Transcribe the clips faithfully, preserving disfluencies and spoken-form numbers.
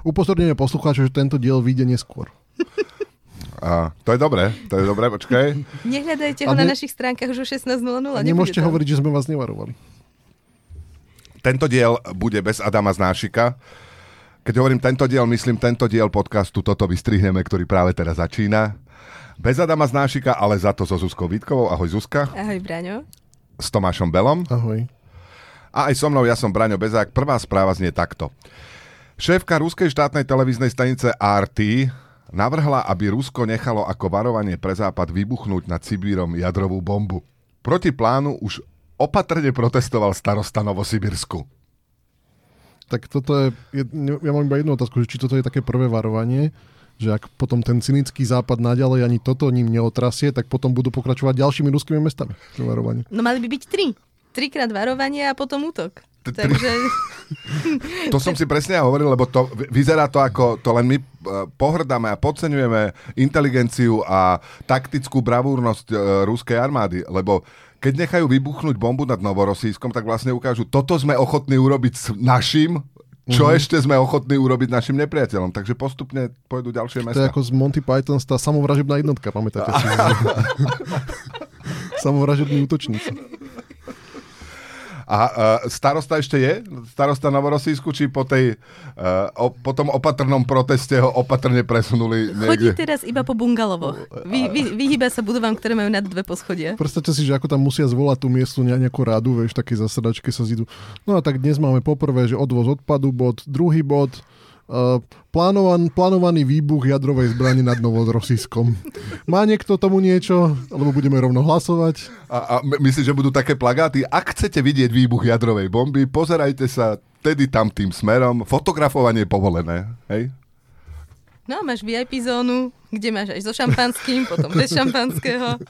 Upozorníme poslucháčov, že tento diel vyjde neskôr. A to je dobré, to je dobré, počkaj. Nehľadajte ho ne... na našich stránkach už o šestnásť nula nula. A nemôžete hovoriť, že sme vás nevarovali. Tento diel bude bez Adama Znášika. Keď hovorím tento diel, myslím tento diel podcastu Toto vystrihneme, ktorý práve teraz začína. Bez Adama Znášika, ale za to so Zuzkou Vítkovou. Ahoj Zuzka. Ahoj Braňo. S Tomášom Belom. Ahoj. A aj so mnou, ja som Braňo Bezák. Prvá správa znie takto. Šéfka ruskej štátnej televíznej stanice er té navrhla, aby Rusko nechalo ako varovanie pre Západ vybuchnúť nad Sibírom jadrovú bombu. Proti plánu už opatrne protestoval starosta Novosibirsku. Tak toto je, je, ja mám iba jednu otázku, či toto je také prvé varovanie, že ak potom ten cynický Západ naďalej ani toto ním neotrasie, tak potom budú pokračovať ďalšími ruskými mestami. Varovanie. No mali by byť tri. Trikrát varovanie a potom útok. Takže... To som si presne hovoril, lebo to vyzerá to ako, to len my pohrdáme a podceňujeme inteligenciu a taktickú bravúrnosť e, ruskej armády, lebo keď nechajú vybuchnúť bombu nad Novorosískom, tak vlastne ukážu, toto sme ochotní urobiť s našim, čo mm-hmm. ešte sme ochotní urobiť našim nepriateľom, takže postupne pôjdu ďalšie mesta. To je ako z Monty Python, tá samovražebná jednotka, pamätáte si? Samovražebný útočníci. A uh, starosta ešte je? Starosta Novorosísku, či po, tej, uh, o, po tom opatrnom proteste ho opatrne presunuli niekde? Chodí teraz iba po bungalovoch. Vy, vy, vyhýba sa budovám, ktoré majú nad dve poschodia. Predstavte si, že ako tam musia zvolať tú miestu nejakú radu, vieš, také zasadačky sa zídu. No a tak dnes máme poprvé, že odvoz odpadu bod, druhý bod, uh, plánovan, plánovaný výbuch jadrovej zbrane nad Novorosískom. Má niekto tomu niečo? Alebo budeme rovno hlasovať? A, a myslíš, že budú také plagáty? Ak chcete vidieť výbuch jadrovej bomby, pozerajte sa tedy tam tým smerom. Fotografovanie povolené, hej? No, máš vé í pé zónu, kde máš aj so šampanským, potom bez šampanského.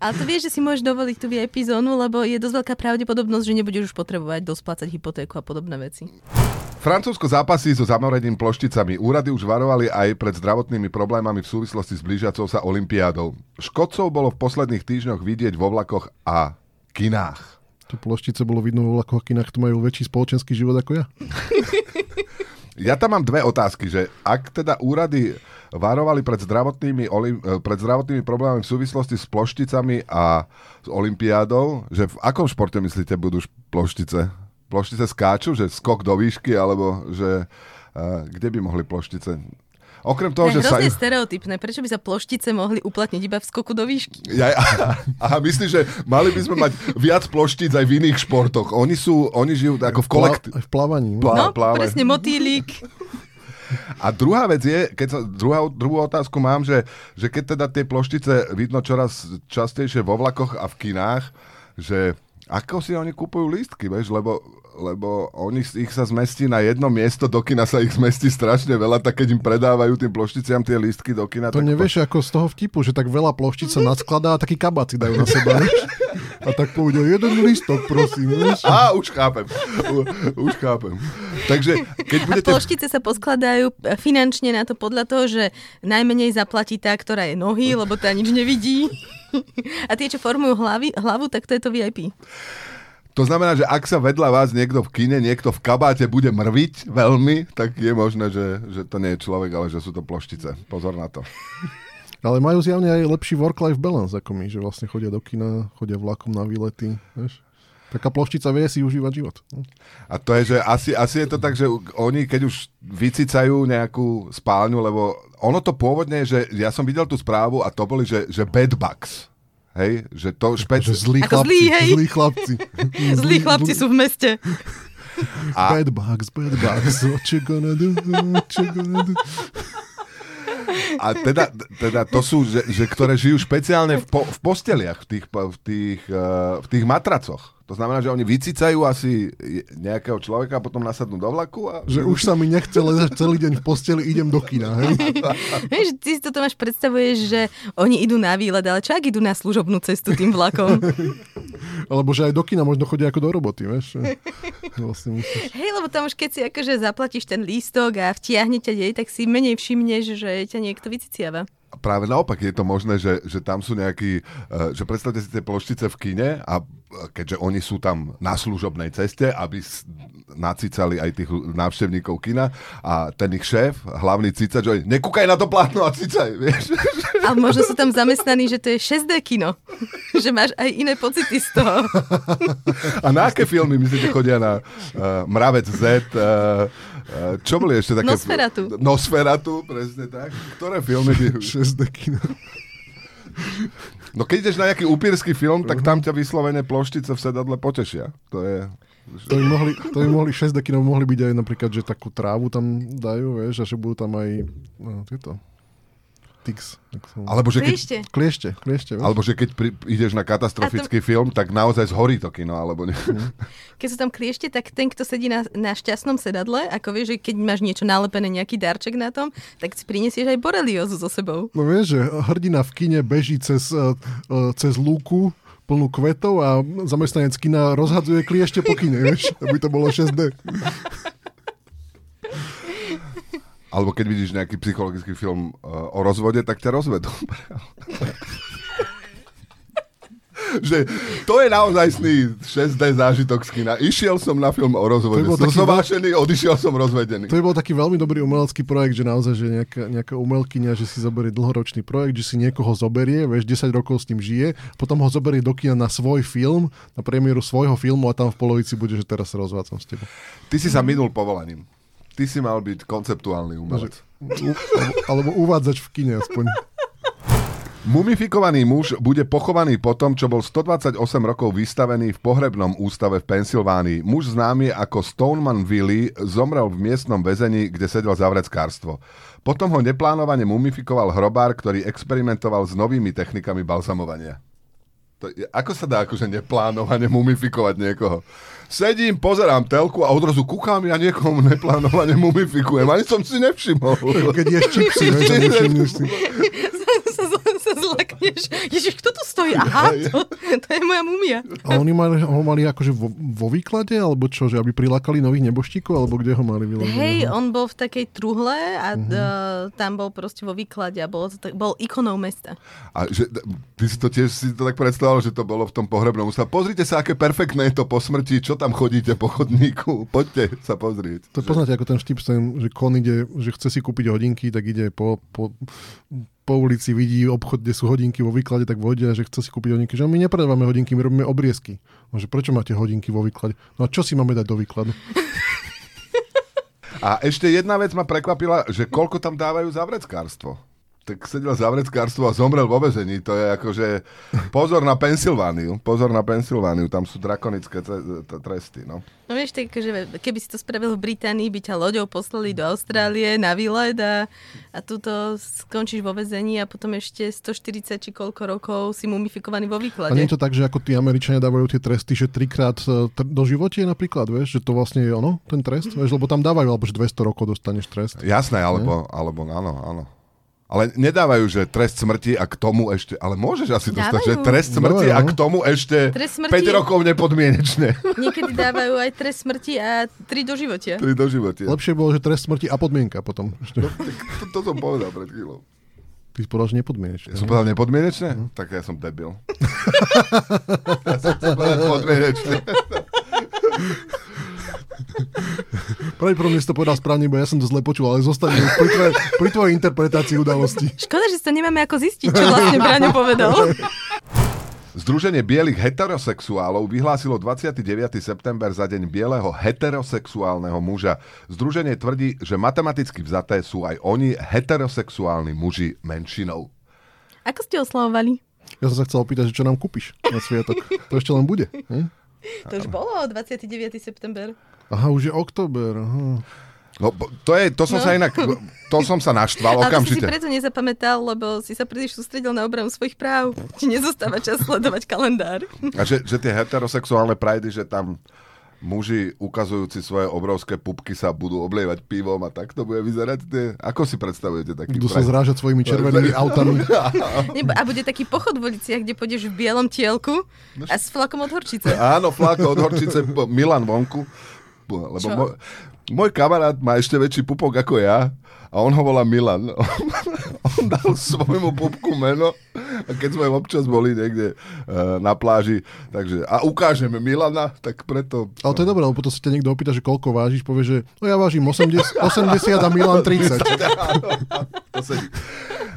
Ale to vieš, že si môžeš dovoliť tú vé í pé zónu, lebo je dosť veľká pravdepodobnosť, že nebudeš už potrebovať dosplácať hypotéku a podobné veci. Francúzsko zápasí so zamorením plošticami. Úrady už varovali aj pred zdravotnými problémami v súvislosti s blížiacou sa olympiádou. Škodcov bolo v posledných týždňoch vidieť vo vlakoch a kinách. Tu ploštice bolo vidno vo vlakoch a kinách, to majú väčší spoločenský život ako ja. Ja tam mám dve otázky, že ak teda úrady varovali pred zdravotnými, pred zdravotnými problémami v súvislosti s plošticami a s olympiádou, že v akom športe myslíte budú ploštice? Ploštice skáču, že skok do výšky, alebo že uh, kde by mohli ploštice? Okrem toho, ja, že hrozne sa... stereotypné. Prečo by sa ploštice mohli uplatniť iba v skoku do výšky? Ja, aha, myslím, že mali by sme mať viac ploštíc aj v iných športoch. Oni sú, oni žijú ako v kolektíve. V plávaní. Plá, no, pláve. Presne, motýlik. A druhá vec je, keď sa, druhá, druhú otázku mám, že, že keď teda tie ploštice vidno čoraz častejšie vo vlakoch a v kinách, že ako si oni kúpujú lístky, vieš, lebo lebo oni, ich sa zmestí na jedno miesto, do kina sa ich zmestí strašne veľa, tak keď im predávajú tým plošticiam tie lístky do kina... To nevieš to... ako z toho vtipu, že tak veľa ploštic sa naskladá a taký kabáci dajú na seba. A tak povedia, jeden lístok, prosím. Á, už chápem. U, už chápem. Takže, keď budete... A ploštice sa poskladajú finančne na to podľa toho, že najmenej zaplatí tá, ktorá je nohy, lebo tá nič nevidí. A tie, čo formujú hlavy, hlavu, tak to je to vé í pé. To znamená, že ak sa vedľa vás niekto v kine, niekto v kabáte bude mrviť veľmi, tak je možné, že, že to nie je človek, ale že sú to ploštice. Pozor na to. Ale majú zjavne aj lepší work-life balance ako my, že vlastne chodia do kina, chodia vlakom na výlety, vieš? Taká ploštica vie si užívať život. A to je, že asi, asi je to tak, že oni keď už vycicajú nejakú spálňu, lebo ono to pôvodne je, že ja som videl tú správu a to boli, že, že bad bugs. Hej, že to špec... Ako, že zlí ako chlapci, zlí, zlí chlapci. Zlí chlapci sú v meste. A... Bad bugs, bad bugs, what you gonna do, what you gonna do. A teda, teda to sú, že, že ktoré žijú špeciálne v, po, v posteliach, v tých, v, tých, uh, v tých matracoch. To znamená, že oni vycicajú asi nejakého človeka a potom nasadnú do vlaku. A... Že už sa mi nechce ležať celý deň v posteli, idem do kina. Hej? Vieš, ty si to, Tomáš, predstavuješ, že oni idú na výlet, ale čo ak idú na služobnú cestu tým vlakom? Alebo že aj do kina možno chodia ako do roboty, vieš? Vlastne musíš... Hej, lebo tam už keď si akože zaplatíš ten lístok a vtiahne ťa dej, tak si menej všimneš, že ťa niekto vyciciava. Práve naopak je to možné, že, že tam sú nejakí, že predstavte si tie ploštice v kine a keďže oni sú tam na služobnej ceste, aby nacicali aj tých návštevníkov kina a ten ich šéf, hlavný cicač, že nekúkaj na to plátno a cicaj, vieš. A možno sú tam zamestnaní, že to je šesť dé kino. Že máš aj iné pocity z toho. A na aké filmy myslíte chodia na uh, Mravec Z, uh, čo boli ešte také... Nosferatu. Nosferatu, presne tak. Ktoré filmy? šesť dé kino. No keď ideš na nejaký upírsky film, tak tam ťa vyslovene ploštice v sedadle potešia. To je... To by mohli, to by mohli šesť dé kino mohli byť aj napríklad, že takú trávu tam dajú, vieš, a že budú tam aj no, tieto... Tix. Alebo že keď... Kliešte. Kliešte, kliešte alebo že keď pri, ideš na katastrofický to... film, tak naozaj zhorí to kino, alebo nie. Keď sú tam kliešte, tak ten, kto sedí na, na šťastnom sedadle, ako vieš, že keď máš niečo nalepené, nejaký darček na tom, tak si prinesieš aj boreliozu so sebou. No vieš, že hrdina v kine beží cez, cez lúku plnú kvetov a zamestnanec kina rozhadzuje kliešte po kine, vieš, aby to bolo šesť dé. Alebo keď vidíš nejaký psychologický film uh, o rozvode, tak ťa rozvedú. Že to je naozaj sný šesť dé zážitok z kina. Išiel som na film o rozvode. Som vášený, odišiel som rozvedený. To by bol taký veľmi dobrý umelecký projekt, že naozaj, že nejaká, nejaká umelkyňa, že si zoberie dlhoročný projekt, že si niekoho zoberie, vieš, desať rokov s ním žije, potom ho zoberie do kina na svoj film, na premiéru svojho filmu a tam v polovici bude, že teraz sa rozvádzam s tebou. Ty si sa minul povolaním. Ty si mal byť konceptuálny umelec. Alebo uvádzač v kine aspoň. Mumifikovaný muž bude pochovaný po tom, čo bol stodvadsaťosem rokov vystavený v pohrebnom ústave v Pensylvánii. Muž známy ako Stoneman Willie zomrel v miestnom väzení, kde sedel za vreckárstvo. Potom ho neplánovane mumifikoval hrobár, ktorý experimentoval s novými technikami balzamovania. To je, ako sa dá akože neplánovane mumifikovať niekoho? Sedím, pozerám telku a odrazu kúkam ja niekomu neplánovane mumifikujem. Ani som si nevšimol. Keď ješ čipsy, nevšimneš si. Sa zlakneš. Ježiš, kto tu stojí? Aha, to, to je moja mumia. A oni mali, ho mali akože vo, vo výklade? Alebo čo, že aby prilákali nových neboštíkov? Alebo kde ho mali vyloženého? Hej, on bol v takej truhle a uh-huh. d, tam bol proste vo výklade a bol, bol ikonou mesta. A že, ty si to tiež si to tak predstavoval, že to bolo v tom pohrebnom ústave. Pozrite sa, aké perfektné je to po smrti, čo tam chodíte po chodníku. Poďte sa pozrieť. To poznáte, ako ten štip, že kon ide, že chce si kúpiť hodinky, tak ide po... po po ulici vidí obchod, kde sú hodinky vo výklade, tak vodia, že chce si kúpiť hodinky. Že my nepredávame hodinky, my robíme obriezky. No, že prečo máte hodinky vo výklade? No a čo si máme dať do výkladu? A ešte jedna vec ma prekvapila, že koľko tam dávajú za vreckárstvo. Tak sedel za vreckárstvo a zomrel vo väzení. To je akože pozor na Pensylvániu. Pozor na Pensylvániu. Tam sú drakonické tresty. No, no vieš, tak, že keby si to spravil v Británii, by ťa loďou poslali do Austrálie na výlet a, a tuto skončíš vo väzení a potom ešte stoštyridsať či koľko rokov si mumifikovaný vo výklade. A nie je to tak, že ako tí Američania dávajú tie tresty, že trikrát do životie napríklad, vieš, že to vlastne je ono, ten trest, vieš, lebo tam dávajú, alebo že dvesto rokov dostaneš trest. Jasné, alebo, alebo áno, áno. Ale nedávajú, že trest smrti a k tomu ešte... Ale môžeš asi dostať, že trest smrti dávajú. A k tomu ešte päť rokov nepodmienečne. Niekedy dávajú aj trest smrti a tri doživotia. tri doživotia. Lepšie bolo, že trest smrti a podmienka potom. No, to, to som povedal pred chvíľou. Ty si povedal, že nepodmienečne. Ja som povedal nepodmienečne? Hm. Tak ja som debil. Ja som povedal podmienečne. Pravdepodobne si to povedal správne, bo ja som to zle počul, ale zostane pri, tvoj, pri tvojej interpretácii udalosti. Škoda, že sa nemáme ako zistiť, čo vlastne Braňo povedal. Združenie bielých heterosexuálov vyhlásilo dvadsiateho deviateho september za deň bieleho heterosexuálneho muža. Združenie tvrdí, že matematicky vzaté sú aj oni heterosexuálni muži menšinou. Ako ste oslavovali? Ja som sa chcel opýtať, čo nám kúpiš na sviatok. To ešte len bude. Hm? To už bolo dvadsiateho deviateho september. Aha, už je október. Aha. No, to, je, to som no. sa inak, to som sa naštval okamžite. Ale si si preto nezapamätal, lebo si sa príliš sústredil na obranu svojich práv. Ti nezostáva čas sledovať kalendár. A že, že tie heterosexuálne prajdy, že tam muži ukazujúci svoje obrovské pupky sa budú oblievať pivom a tak to bude vyzerať. Ako si predstavujete taký prajdy? Budú sa zrážať svojimi červenými autami. A bude taký pochod v uliciach, kde pôjdeš v bielom tielku a s flakom od horčice. Áno, flako od horčice, Milan vonku. Lebo môj, môj kamarát má ešte väčší pupok ako ja a on ho volá Milan. On dal svojmu pupku meno A keď sme občas boli niekde uh, na pláži, takže a ukážeme Milana, tak preto... Ale to je dobré, lebo potom sa ťa niekto opýta, že koľko vážiš, povie, že no ja vážim osemdesiat a Milan tridsať. To sedí.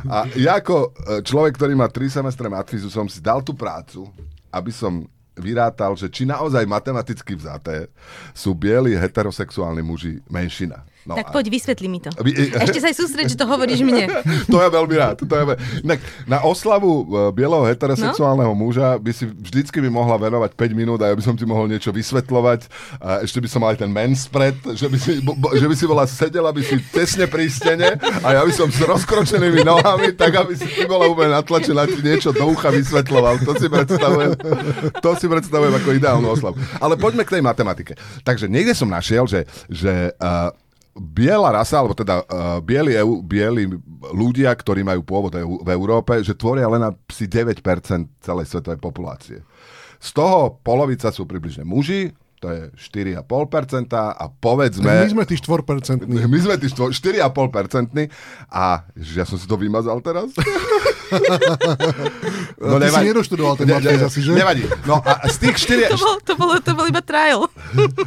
A ja ako človek, ktorý má tri semestre matfizu, som si dal tú prácu, aby som vyrátal, že či naozaj matematicky vzaté sú bieli heterosexuálni muži menšina. No tak a... poď, vysvetli mi to. Vy... Ešte sa aj sústreď, že to hovoríš mne. To ja veľmi rád. To ja veľmi... Na oslavu bieleho heterosexuálneho no? muža by si vždycky by mohla venovať päť minút a ja by som ti mohol niečo vysvetľovať. A ešte by som mal aj ten manspread, že by si, bo, že by si bola sedela, by si tesne pri stene a ja by som s rozkročenými nohami, tak aby si ty bola úplne natlačená, ti niečo do ucha vysvetľoval. To si predstavujem, to si predstavujem ako ideálnu oslavu. Ale poďme k tej matematike. Takže niekde som našiel, že... že uh, biela rasa, alebo teda uh, bieli, eu, bieli ľudia, ktorí majú pôvod v Európe, že tvoria len asi deväť percent celej svetovej populácie. Z toho polovica sú približne muži, to je štyri celé päť percenta a povedzme... My sme tí štyri percentní. My sme tí štyri celé päť percentní a ja som si to vymazal teraz. No, ty nevaj... si nedoštudoval ten ne, Matrix asi, že? Nevadí. No a z tých štyri... to, bol, to, bol, to bol iba trial.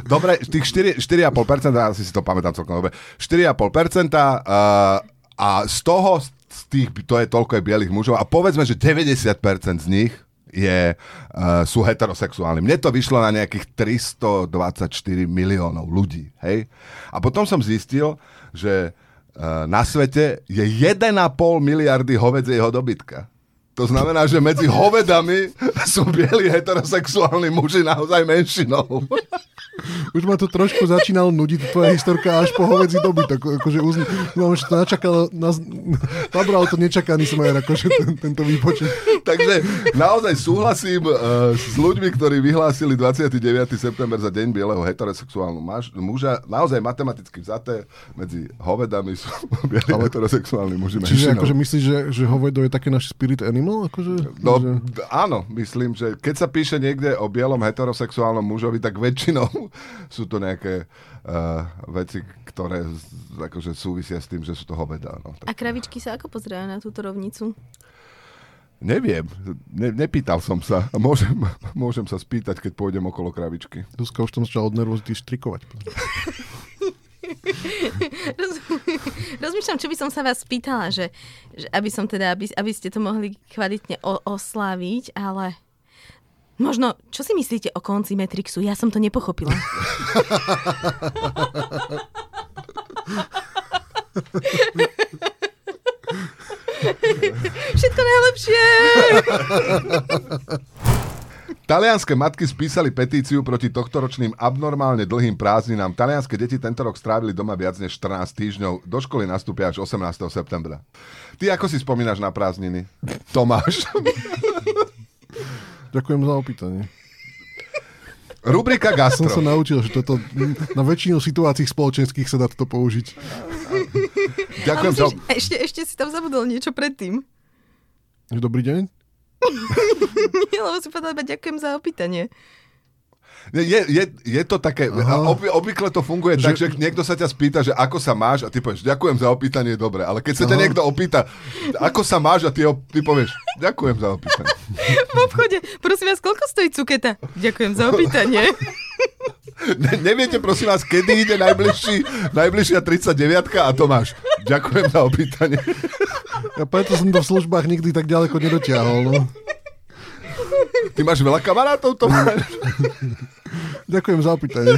Dobre, z tých štyri celé päť percenta, asi si to pamätám celkom dobre, štyri celé päť percenta uh, a z toho, z tých, to je toľko je bielých mužov a povedzme, že deväťdesiat percent z nich je, uh, sú heterosexuálni. Mne to vyšlo na nejakých tristodvadsaťštyri miliónov ľudí. Hej? A potom som zistil, že na svete je jeden a pol miliardy hovedzieho dobytka. To znamená, že medzi hovedami sú bieli heterosexuálni muži naozaj menšinou. Už ma to trošku začínalo nudiť tvoja historka až po hovedzí dobytok. Akože uzn... no, to načakalo, naz... nabral to nečakaný smer, akože ten, tento výpočet. Takže naozaj súhlasím uh, s ľuďmi, ktorí vyhlásili dvadsiateho deviateho september za deň bieleho heterosexuálnu maž... muža. Naozaj matematicky vzaté medzi hovedami sú bieli heterosexuálni muži menšinou. Čiže akože myslíš, že, že hovedo je také náš spirit animal? No, akože, no, že... áno, myslím, že keď sa píše niekde o bielom heterosexuálnom mužovi, tak väčšinou sú to nejaké uh, veci, ktoré akože súvisia s tým, že sú to hovedá. No. A kravičky sa ako pozerajú na túto rovnicu? Neviem, ne, nepýtal som sa. Môžem, môžem sa spýtať, keď pôjdem okolo kravičky. Zuzka, už tam začala od nervozity štrikovať. Rozmýšľam, čo by som sa vás spýtala, že, že aby som teda, aby, aby ste to mohli kvalitne o, osláviť, ale možno, čo si myslíte o konci Matrixu? Ja som to nepochopila. Všetko najlepšie! Talianske matky spísali petíciu proti tohtoročným abnormálne dlhým prázdninám. Talianske deti tento rok strávili doma viac než štrnásť týždňov. Do školy nastúpia až osemnásteho septembra. Ty ako si spomínaš na prázdniny, Tomáš? Ďakujem za opýtanie. Rubrika gastro. Som sa naučil, že toto na väčšinu situácií spoločenských sa dá toto použiť. Ďakujem za... Ešte, ešte si tam zabudol niečo predtým. Dobrý deň. Nie, lebo si povedal, ďakujem za opýtanie. Je, je, je to také, oby, obvykle to funguje že... tak, že niekto sa ťa spýta, že ako sa máš a ty povieš, ďakujem za opýtanie, dobre. Ale keď sa ťa Aha. niekto opýta, ako sa máš a ty, ty povieš, ďakujem za opýtanie. V obchode, prosím vás, koľko stojí cuketa? Ďakujem za opýtanie. Ne, neviete, prosím vás, kedy ide najbližší, najbližšia tridsaťdeviatka a Tomáš, ďakujem za opýtanie. Ja preto som to v službách nikdy tak ďaleko nedotiahol, no. Ty máš veľa kamarátov, Tomáš? Ďakujem za opýtanie.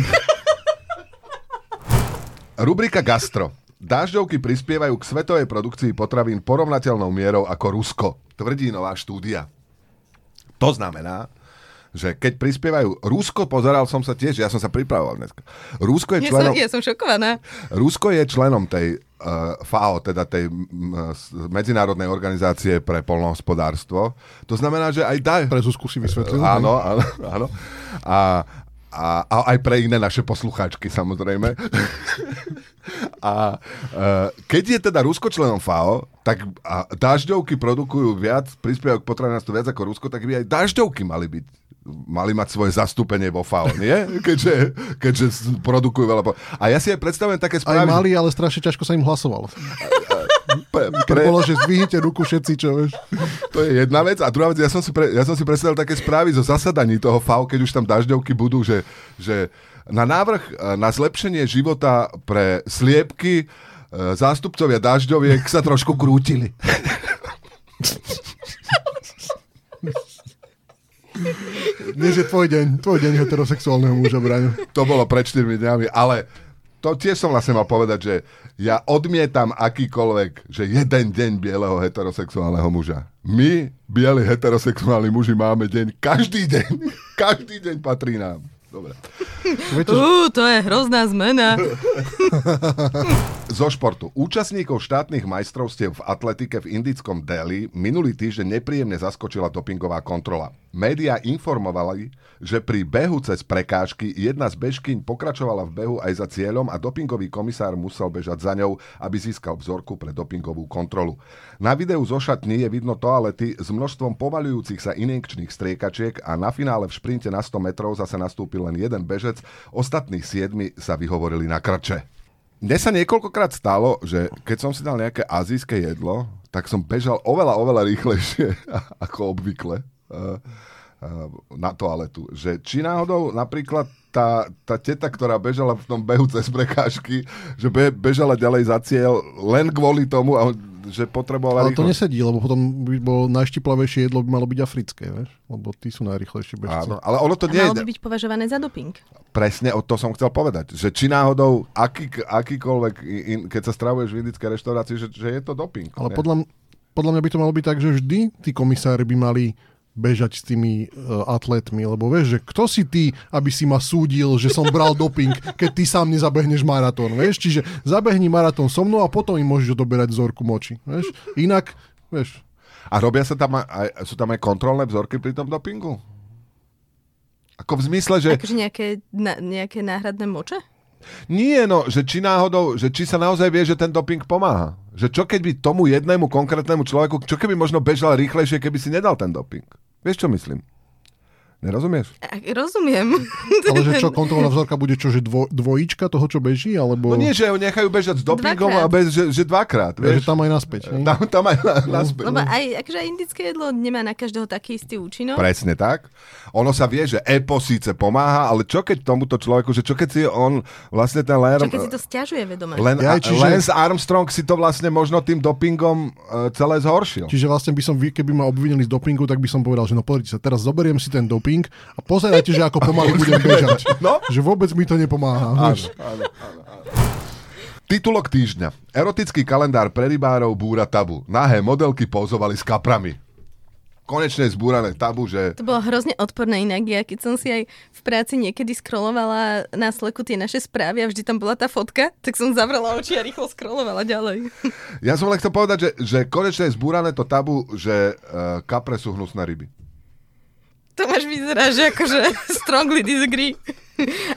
Rubrika gastro. Dážďovky prispievajú k svetovej produkcii potravín porovnateľnou mierou ako Rusko, tvrdí nová štúdia. To znamená, že keď prispievajú... Rusko, pozeral som sa tiež, ja som sa pripravoval dneska. Rusko je členom... Ja som, ja som šokovaná. Rusko je členom tej F A O, teda tej medzinárodnej organizácie pre poľnohospodárstvo. To znamená, že aj daj... Pre Zuzku si vysvetlil. Áno, áno, áno. A, a, a aj pre iné naše poslucháčky, samozrejme. A keď je teda Rusko členom F A O, tak a dážďovky produkujú viac, prispievajú k potravinárstvu viac ako Rusko, tak by aj dážďovky mali byť mali mať svoje zastúpenie vo F A O, nie? Keďže, keďže produkujú veľa... Po... A ja si aj predstavujem také správy... Aj mali, ale strašne ťažko sa im hlasovalo. Pre, pre... bolo, že zdvihnite ruku všetci, čo vieš. To je jedna vec. A druhá vec, ja som si, pre, ja som si predstavil také správy zo zasadaní toho ef á ó, keď už tam dažďovky budú, že, že na návrh na zlepšenie života pre sliepky zástupcovia dažďoviek sa trošku krútili. Dnes je tvoj deň, tvoj deň heterosexuálneho muža, Braňo. To bolo pred štyrmi dňami, ale to tiež som vlastne mal povedať, že ja odmietam akýkoľvek, že jeden deň bieleho heterosexuálneho muža. My, bieli heterosexuálni muži, máme deň každý deň. Každý deň patrí nám. Dobre. Uú, to je hrozná zmena. Zo športu. Účastníkov štátnych majstrovstiev v atletike v indickom Delhi minulý týždeň nepríjemne zaskočila dopingová kontrola. Média informovali, že pri behu cez prekážky jedna z bežkyň pokračovala v behu aj za cieľom a dopingový komisár musel bežať za ňou, aby získal vzorku pre dopingovú kontrolu. Na videu zo šatní je vidno toalety s množstvom povaľujúcich sa injekčných striekačiek a na finále v šprinte na sto metrov zase nastúpil len jeden bežec, ostatných siedmi sa vyhovorili na krče. Mne sa niekoľkokrát stalo, že keď som si dal nejaké azijské jedlo, tak som bežal oveľa, oveľa rýchlejšie ako obvykle na toaletu. Že či náhodou napríklad tá, tá teta, ktorá bežala v tom behu cez prekážky, že be, bežala ďalej za cieľ len kvôli tomu, že potrebovala rýchlejšie. Ale to nesedí, lebo potom by bolo najštiplavejšie jedlo by malo byť africké, vieš? Lebo tí sú najrýchlejšie bežci. Áno, ale ono to nie je... Malo by byť považované za doping. Presne, o to som chcel povedať, že či náhodou aký, akýkoľvek, in, keď sa stravuješ v indické reštaurácii, že, že je to doping. Ale podľa, podľa mňa by to malo byť tak, že vždy tí komisári by mali bežať s tými uh, atletmi, lebo vieš, že kto si ty, aby si ma súdil, že som bral doping, keď ty sám nezabehneš maratón, vieš? Čiže zabehni maratón so mnou a potom im môžeš odoberať vzorku moči, vieš? Inak, vieš. A robia sa tam aj, sú tam aj kontrolné vzorky pri tom dopingu? Ako v zmysle, že... Akože nejaké, na, nejaké náhradné moče? Nie, no, že či náhodou, že či sa naozaj vie, že ten doping pomáha. Že čo keby tomu jednému konkrétnemu človeku, čo keby možno bežal rýchlejšie, keby si nedal ten doping? Vieš, čo myslím? Nerozumieš? A, rozumiem. Ale že čo, kontrolná vzorka bude čo, že dvo, dvojička toho, čo beží? Alebo... No nie, že ho nechajú bežať s dopingom, dvakrát. A bez, že, že dvakrát. Vieš? Že tam aj naspäť. Tam, tam aj na, no. naspäť. Lebo aj, akože aj indické jedlo nemá na každého taký istý účinok. Presne tak. Ono sa vie, že é pé o síce pomáha, ale čo keď tomuto človeku, že čo keď si on vlastne ten len... Čo keď si to sťažuje vedome. Len, ja, čiže... Lance Armstrong si to vlastne možno tým dopingom celé zhoršil. Čiže vlastne by som, keby ma obvinili z dopingu, tak by som povedal, že no pozrite sa, teraz zoberiem si ten doping a pozerajte, že ako pomaly budem bežať. No? Že vôbec mi to nepomáha. Áno, áno, áno, áno. Titulok týždňa. Erotický kalendár pre rybárov búra tabu. Nahé modelky pouzovali s kaprami. Konečne zbúrané tabu, že... To bolo hrozne odporné inak. Ja keď som si aj v práci niekedy scrollovala na Slacku tie naše správy a vždy tam bola tá fotka, tak som zavrela oči a rýchlo scrollovala ďalej. Ja som len chcel povedať, že, že konečne zbúrané to tabu, že uh, kapre sú hnusné ryby. Tomáš vyzerá, že akože strongly disagree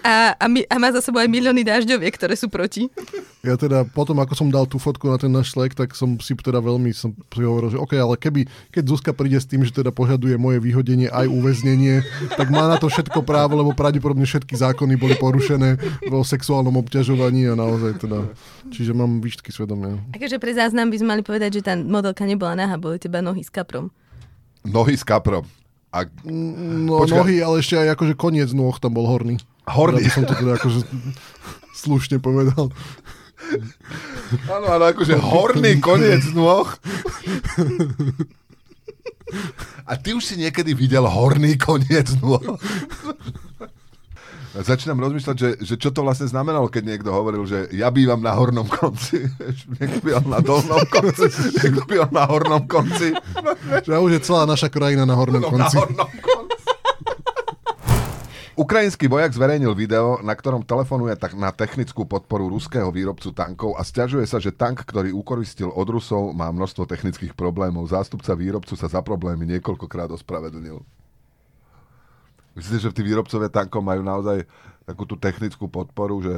a, a, my, a má za sebou aj milióny dažďoviek, ktoré sú proti. Ja teda potom, ako som dal tú fotku na ten náš Slack, tak som si teda veľmi som prihovoril, že OK, ale keby, keď Zuzka príde s tým, že teda požaduje moje vyhodenie aj uväznenie, tak má na to všetko právo, lebo pravdepodobne všetky zákony boli porušené vo sexuálnom obťažovaní a naozaj teda. Čiže mám výčitky svedomia. Takže pre záznam by sme mali povedať, že tá modelka nebola nahá, boli teba nohy s kaprom. Nohy s kaprom. A... No, nohy, ale ešte aj akože koniec nôh tam bol horný. Horný. Ja som to teda akože slušne povedal. Áno, ale akože horný koniec nôh. A ty už si niekedy videl horný koniec nôh? Začínam rozmýšľať, že, že čo to vlastne znamenalo, keď niekto hovoril, že ja bývam na hornom konci. Niekto býval na dolnom konci. Niekto býval na hornom konci. Že už je celá naša krajina na hornom no, konci. Na hornom konci. Ukrajinský vojak zverejnil video, na ktorom telefonuje tak na technickú podporu ruského výrobcu tankov a sťažuje sa, že tank, ktorý ukoristil od Rusov, má množstvo technických problémov. Zástupca výrobcu sa za problémy niekoľkokrát ospravedlnil. Myslíte, že tí výrobcovia tankov majú naozaj takú tú technickú podporu, že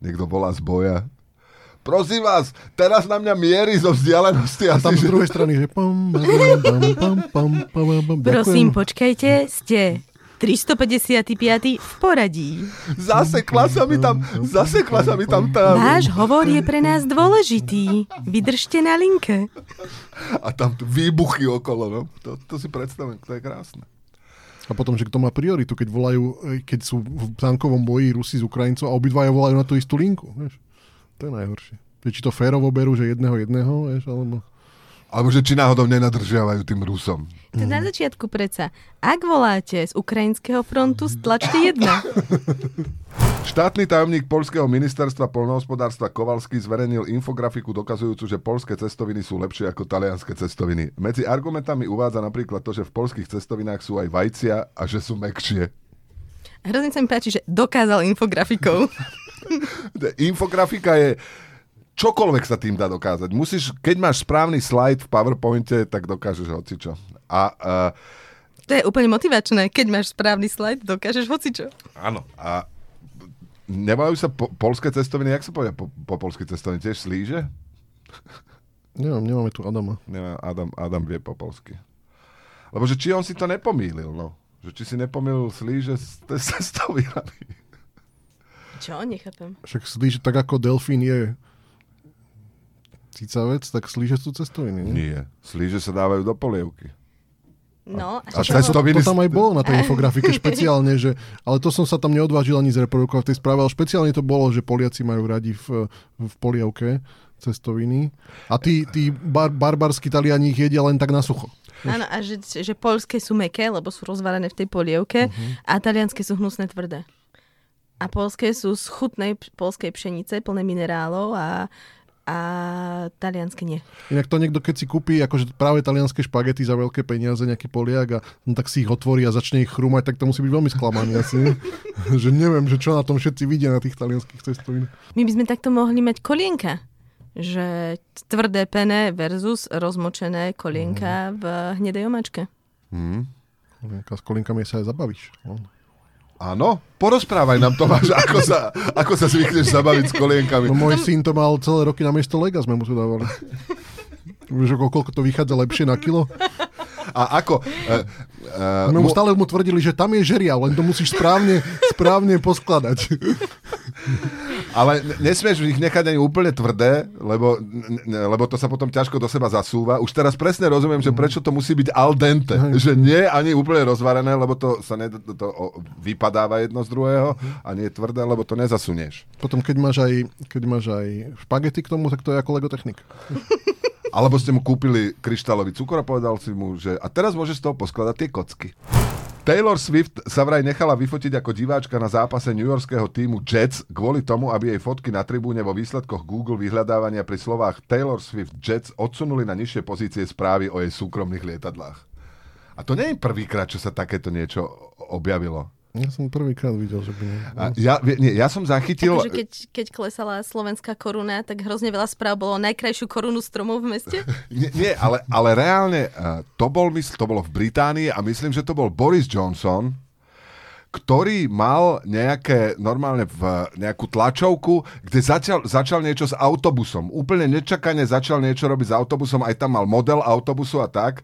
niekto volá z boja? Prosím vás, teraz na mňa mierí zo vzdialenosti. A tam z druhej strany, že... Prosím, počkajte, ste tristopäťdesiaty piaty v poradí. Zasekla sa mi tam, zasekla sa mi tam tá... Váš hovor je pre nás dôležitý. Vydržte na linke. A tam výbuchy okolo, no. To, to si predstavím, to je krásne. A potom, že kto má prioritu, keď volajú, keď sú v tankovom boji Rusi s Ukrajincov a obidvaja volajú na tú istú linku, vieš. To je najhoršie. Či to férovo berú, že jedného jedného, vieš, alebo... Alebo že či náhodou nenadržiavajú tým Rusom. To na začiatku preca. Ak voláte z ukrajinského frontu, stlačte jedna. Štátny tajomník poľského ministerstva poľnohospodárstva Kovalský zverejnil infografiku dokazujúcu, že poľské cestoviny sú lepšie ako talianske cestoviny. Medzi argumentami uvádza napríklad to, že v poľských cestovinách sú aj vajcia a že sú mäkšie. Hrozne sa mi páči, že dokázal infografikou. Infografika je... Čokoľvek sa tým dá dokázať. Musíš, keď máš správny slajd v PowerPointe, tak dokážeš hocičo. A, uh, to je úplne motivačné. Keď máš správny slajd, dokážeš hocičo. Áno. A nevolajú sa po, polské cestoviny, jak sa povedia po, po polské cestoviny? Tiež slíže? Neviem, nemáme tu Adama. Nemám, Adam, Adam vie po polsky. Lebo že či on si to nepomýlil, no. Že či si nepomýlil slíže s cestovinami. Čo? Nechápem. Však slíže tak ako delfín je... cicavec, tak slíže sú cestoviny, nie? Nie. Slíže sa dávajú do polievky. No, a, a cestoviny... To, to tam aj bolo na tej infografike špeciálne, že, ale to som sa tam neodvážil ani zreprodukovať v tej správe, ale špeciálne to bolo, že Poliaci majú radi v, v polievke cestoviny a tí, tí bar, barbarskí Taliani ich jedia len tak na sucho. Áno, a že, že poľské sú mäkké, lebo sú rozvalené v tej polievke, uh-huh. A talianské sú hnusné tvrdé. A poľské sú z chutnej poľskej pšenice, plné minerálov a a talianské nie. Inak to niekto, keď si kúpi akože práve talianské špagety za veľké peniaze, nejaký Poliak a no, tak si ich otvorí a začne ich chrúmať, tak to musí byť veľmi sklamaný asi. Že neviem, že čo na tom všetci vidia na tých talianských cestovinách. My by sme takto mohli mať kolienka. Že tvrdé pene versus rozmočené kolienka mm. v hnedej omáčke. Mm. S kolienkami sa aj zabavíš. No. Áno, porozprávaj nám, Tomáš, ako sa, ako sa zvykneš zabaviť s kolienkami. No môj syn to mal celé roky na miesto lega, sme mu to dávali. Už koľko to vychádza lepšie na kilo. A ako? Uh, uh, mu stále mu tvrdili, že tam je žeriav, len to musíš správne, správne poskladať. Ale nesmieš ich nechať ani úplne tvrdé, lebo, lebo to sa potom ťažko do seba zasúva. Už teraz presne rozumiem, že prečo to musí byť al dente. Že nie ani úplne rozvarené, lebo to sa ne, to vypadáva jedno z druhého a nie je tvrdé, lebo to nezasunieš. Potom keď máš aj, keď máš aj špagety k tomu, tak to je ako legotechnika. Alebo ste mu kúpili kryštálový cukor a povedal si mu, že a teraz môžeš z toho poskladať tie kocky. Taylor Swift sa vraj nechala vyfotiť ako diváčka na zápase newyorského týmu Jets kvôli tomu, aby jej fotky na tribúne vo výsledkoch Google vyhľadávania pri slovách Taylor Swift Jets odsunuli na nižšie pozície správy o jej súkromných lietadlách. A to nie je prvýkrát, čo sa takéto niečo objavilo. Ja som prvýkrát videl, že by... Ne... A ja, nie, ja som zachytil... Takže keď, keď klesala slovenská koruna, tak hrozne veľa správ bolo najkrajšiu korunu stromov v meste? nie, nie, ale, ale reálne to, bol, to bolo v Británii a myslím, že to bol Boris Johnson, ktorý mal nejaké, normálne v nejakú tlačovku, kde začal, začal niečo s autobusom. Úplne nečakane začal niečo robiť s autobusom, aj tam mal model autobusu a tak.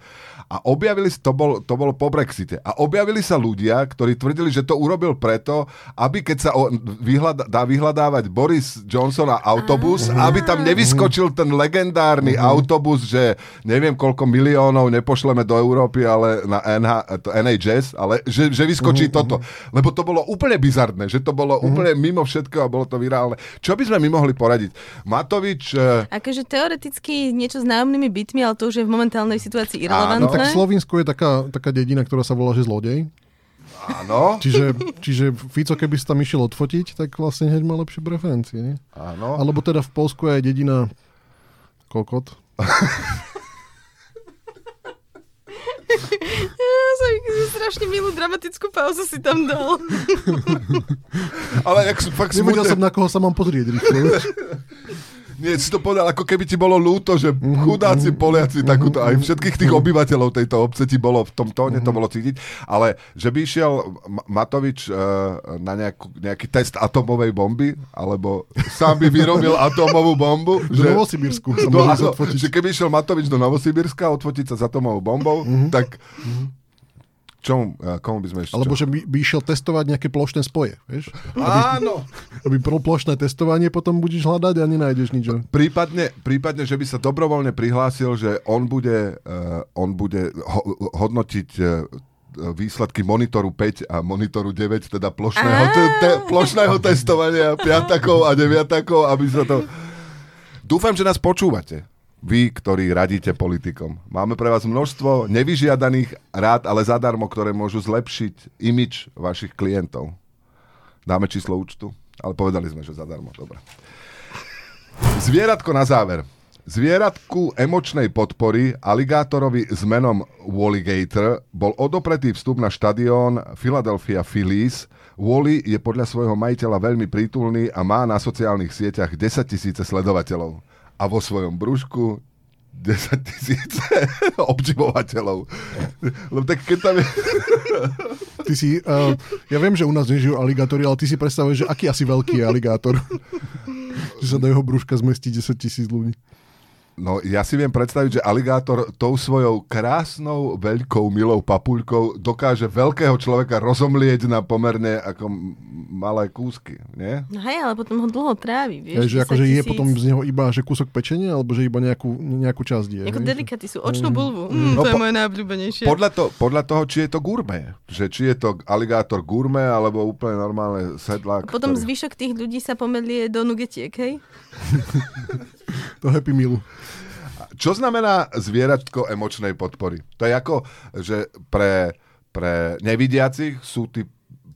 A objavili, to bolo to bol po Brexite, a objavili sa ľudia, ktorí tvrdili, že to urobil preto, aby keď sa o, vyhľada, dá vyhľadávať Boris Johnson a autobus, ah. aby tam nevyskočil ten legendárny uh-huh. autobus, že neviem koľko miliónov nepošleme do Európy, ale na en há, to en há es, ale že, že vyskočí uh-huh. toto. Lebo to bolo úplne bizarné, že to bolo mm-hmm. úplne mimo všetko a bolo to virálne. Čo by sme my mohli poradiť? Matovič... E... Akože teoreticky niečo s nájomnými bytmi, ale to už je v momentálnej situácii irrelevantné. Áno, tak Slovinsko je taká, taká dedina, ktorá sa volá, že zlodej. Áno. Čiže, čiže Fico, keby si tam išiel odfotiť, tak vlastne hneď má lepšie preferencie, nie? Áno. Alebo teda v Poľsku je dedina... Kokot. Strašne milú dramatickú pauzu si tam dal. Ale jak fakt smutné. Nevedel som, na koho sa mám pozrieť. Nie, si to povedal, ako keby ti bolo ľúto, že chudáci Poliaci takúto, aj všetkých tých obyvateľov tejto obce ti bolo v tom tóne, to bolo cítiť, ale že by išiel Matovič na nejakú, nejaký test atomovej bomby, alebo sám by vyrobil atomovú bombu. Do že, Novosibirsku. Do, áno, že keby išiel Matovič do Novosibirska odfotiť sa s atomovou bombou, tak... Čomu, komu by sme ešte... Alebo čo? Že by, by išiel testovať nejaké plošné spoje, vieš? Aby, áno! Aby pro plošné testovanie potom budeš hľadať a nenájdeš nič. Prípadne, prípadne, že by sa dobrovoľne prihlásil, že on bude, uh, on bude ho, hodnotiť... Uh, výsledky monitoru päť a monitoru deväť, teda plošného, te- te- plošného testovania piatakov a deviatakov, aby sa to... Dúfam, že nás počúvate, vy, ktorí radíte politikom. Máme pre vás množstvo nevyžiadaných rád, ale zadarmo, ktoré môžu zlepšiť image vašich klientov. Dáme číslo účtu, ale povedali sme, že zadarmo. Dobre. Zvieratko na záver. Zvieratku emočnej podpory aligátorovi s menom Wally Gator bol odopretý vstup na štadión Philadelphia Phillies. Wally je podľa svojho majiteľa veľmi prítulný a má na sociálnych sieťach desaťtisíc sledovateľov. A vo svojom brúšku desaťtisíc obdivovateľov. Lebo tak keď tam je... Ty si, uh, ja viem, že u nás nežijú aligátory, ale ty si predstavuješ, že aký asi veľký je aligátor. Že sa do jeho brúška zmestí desaťtisíc ľudí. No, ja si viem predstaviť, že aligátor tou svojou krásnou, veľkou, milou papuľkou dokáže veľkého človeka rozomlieť na pomerne ako malé kúsky, nie? No hej, ale potom ho dlho trávi, vieš. Je, že akože je potom z neho iba, že kúsok pečenia, alebo že iba nejakú, nejakú časť je. Jako delikaty sú, očnú bulvu. Mm, no, to po, je moje najobľúbenejšie. Podľa, to, podľa toho, či je to gourmet. Že či je to aligátor gourmet, alebo úplne normálne sedlák. A potom ktorý... zvyšok tých ľudí sa pomedlie do nugetiek, hej? To Happy Mealu. Čo znamená zvieratko emočnej podpory? To je ako, že pre, pre nevidiacich sú tí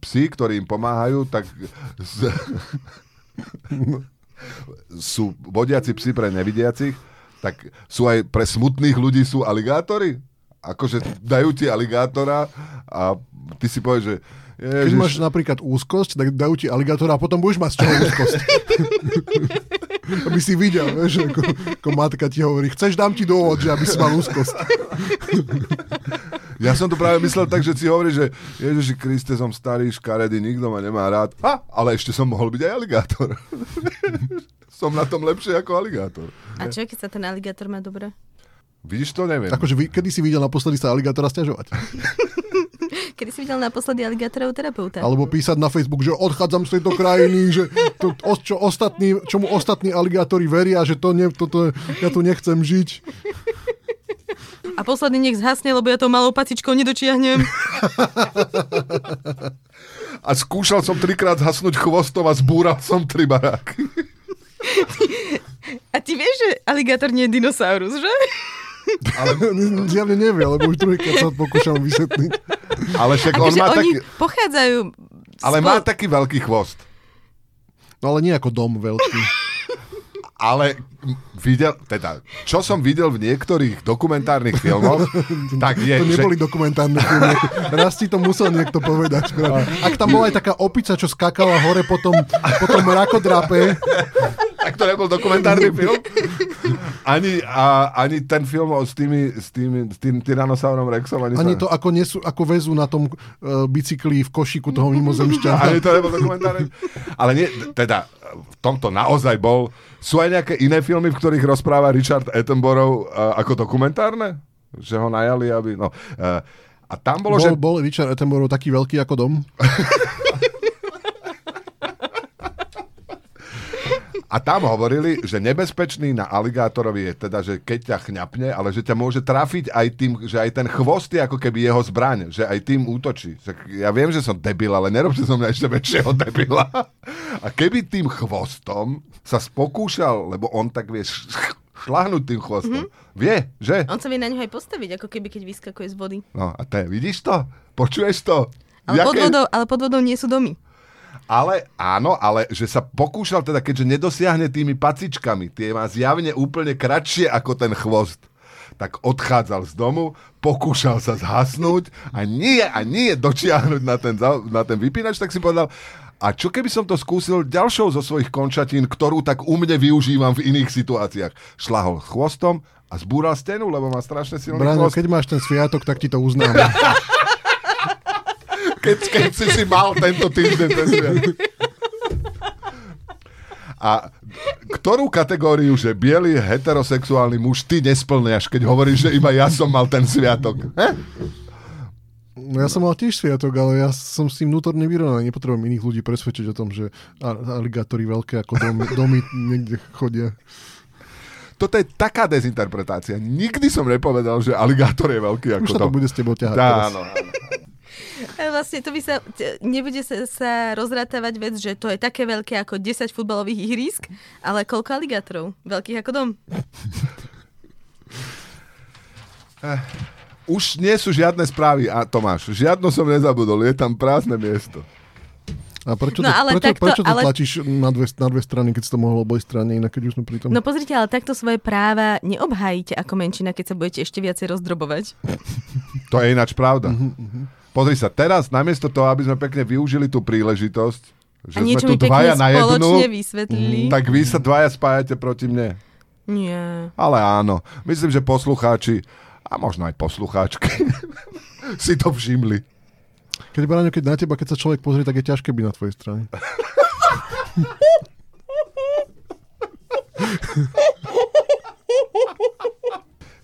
psi, ktorí im pomáhajú, tak z... sú vodiaci psi pre nevidiacich, tak sú aj pre smutných ľudí sú aligátory? Akože dajú ti aligátora a ty si povieš, že Ježiš... Keď máš napríklad úzkosť, tak dajú ti aligátora a potom budeš mať z čoho úzkosť. Aby si videl, vieš, ako, ako matka ti hovorí, chceš, dám ti dôvod, že aby si mal úzkosť. Ja som to práve myslel tak, že si hovorí, že Ježiši Kriste, som starý, škaredý, nikto ma nemá rád. Ha, ale ešte som mohol byť aj aligátor. Som na tom lepšie ako aligátor. A čo, keď sa ten aligátor má dobre? Vidíš to, neviem. Akože kedy si videl naposledy sa aligátora sťažovať? Kedy si videl naposledy aligátorov terapeuta? Alebo písať na Facebook, že odchádzam z tejto krajiny, že to, čo ostatní, čomu ostatní aligátori veria, že to ne, to, to, ja tu nechcem žiť. A posledný nech zhasne, lebo ja tou malou pacičkou nedočiahnem. A skúšal som trikrát zhasnúť chvostom a zbúral som tri baráky. A ty vieš, že aligátor nie je dinosaurus, že? Ale zjavne nevie, lebo už druhýkrát sa pokúšam vysvetliť. Ale však on má taký... pochádzajú... Ale spol... má taký veľký chvost. No ale nie ako dom veľký. Ale videl, teda, čo som videl v niektorých dokumentárnych filmoch, tak je... To neboli že... dokumentárne filmy. Raz ti to musel niekto povedať. Ak tam bola aj taká opica, čo skákala hore po tom, po tom rakodrape... Tak to nebol dokumentárny film. Ani, a, ani ten film s, tými, s, tými, s tým tyrannosaurom Rexom. Ani, ani sa... to, ako, nesú, ako vezú na tom uh, bicykli v košíku toho mimozemšťana. Ani to nebol dokumentárny. Ale nie, teda, v tomto naozaj bol. Sú aj nejaké iné filmy, v ktorých rozpráva Richard Attenborough uh, ako dokumentárne? Že ho najali, aby... No, uh, a tam bolo, bol, že... Bol Richard Attenborough taký veľký ako dom? A tam hovorili, že nebezpečný na aligátorovi je teda, že keď ťa chňapne, ale že ťa môže trafiť aj tým, že aj ten chvost je ako keby jeho zbraň, že aj tým útočí. Ja viem, že som debil, ale nerobte som mňa ešte väčšieho debila. A keby tým chvostom sa spokúšal, lebo on tak vie šľahnúť tým chvostom. Mm-hmm. Vie, že? On sa vie na ňu aj postaviť, ako keby keď vyskakuje z vody. No a te, vidíš to? Počuješ to? Ale, Jaké... pod vodou, ale pod vodou nie sú domy. Ale áno, ale že sa pokúšal teda, keďže nedosiahne tými pacičkami, tie má zjavne úplne kratšie ako ten chvost, tak odchádzal z domu, pokúšal sa zhasnúť a nie, a nie dočiahnuť na ten, na ten vypínač, tak si povedal, a čo keby som to skúsil ďalšou zo svojich končatín, ktorú tak u mne využívam v iných situáciách. Šľahol chvostom a zbúral stenu, lebo má strašne silný Braňo, chvost. Keď máš ten sviatok, tak ti to uznám. Keď, keď si si mal tento týždeň. A ktorú kategóriu, že bielý heterosexuálny muž ty nesplňaš, keď hovoríš, že iba ja som mal ten sviatok? He? No ja som mal tiež sviatok, ale ja som s tým vnútorne vyrovnaný. Nepotrebujem iných ľudí presvedčiť o tom, že aligátory veľké ako domy, domy niekde chodia. Toto je taká dezinterpretácia. Nikdy som nepovedal, že aligátor je veľký ako dom. Už sa to bude s tebou ťahať. Áno, áno. Vlastne to by sa, nebude sa, sa rozrátavať vec, že to je také veľké ako desať futbalových ihrísk, ale koľko aligátorov? Veľkých ako dom? Už nie sú žiadne správy, a Tomáš, žiadno som nezabudol, je tam prázdne miesto. A prečo, no, to, prečo, takto, prečo to ale... tlačíš na dve, na dve strany, keď si to mohlo oboj strane, inak keď už sme pri tom... No pozrite, ale takto svoje práva neobhájite ako menšina, keď sa budete ešte viacej rozdrobovať. To je ináč pravda. Uh-huh, uh-huh. Pozri sa, teraz namiesto toho, aby sme pekne využili tú príležitosť, že a sme tu dvaja na jednu, vysvetlili. Tak vy sa dvaja spájate proti mne. Nie. Ale áno, myslím, že poslucháči a možno aj poslucháčky si to všimli. Keď, Braňo, keď na teba, keď sa človek pozrie, tak je ťažké byť na tvojej strane.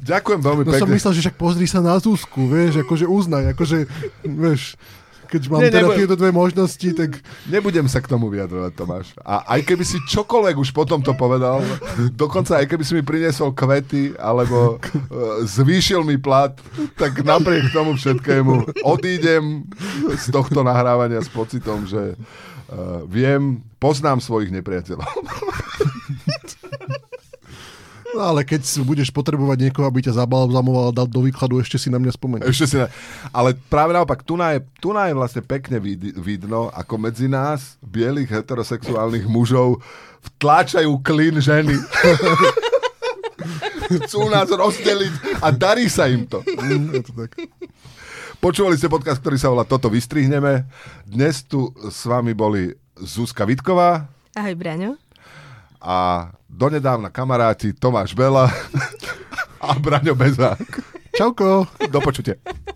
Ďakujem veľmi no pekne. No som myslel, že však pozri sa na Zuzku, vieš, akože uznaj, akože, vieš, keď mám ne, teda tieto dve možnosti, tak... Nebudem sa k tomu vyjadrovať, Tomáš. A aj keby si čokoľvek už potom to povedal, dokonca aj keby si mi priniesol kvety, alebo zvýšil mi plat, tak napriek tomu všetkému odídem z tohto nahrávania s pocitom, že uh, viem, poznám svojich nepriateľov. No ale keď budeš potrebovať niekoho, aby ťa zabalamoval a dal do výkladu, ešte si na mňa spomenieš. Ešte si na... Ale práve naopak, tu na je, tu na je vlastne pekne vid- vidno, ako medzi nás, bielých heterosexuálnych mužov, vtláčajú klin ženy. Chcú nás rozdeliť a darí sa im to. Mm, je to tak. Počúvali ste podcast, ktorý sa volá Toto vystrihneme. Dnes tu s vami boli Zuzka Vítková. Ahoj, Braňo. A donedávna kamaráti Tomáš Bela a Braňo Bezák. Čauko. Do počutia.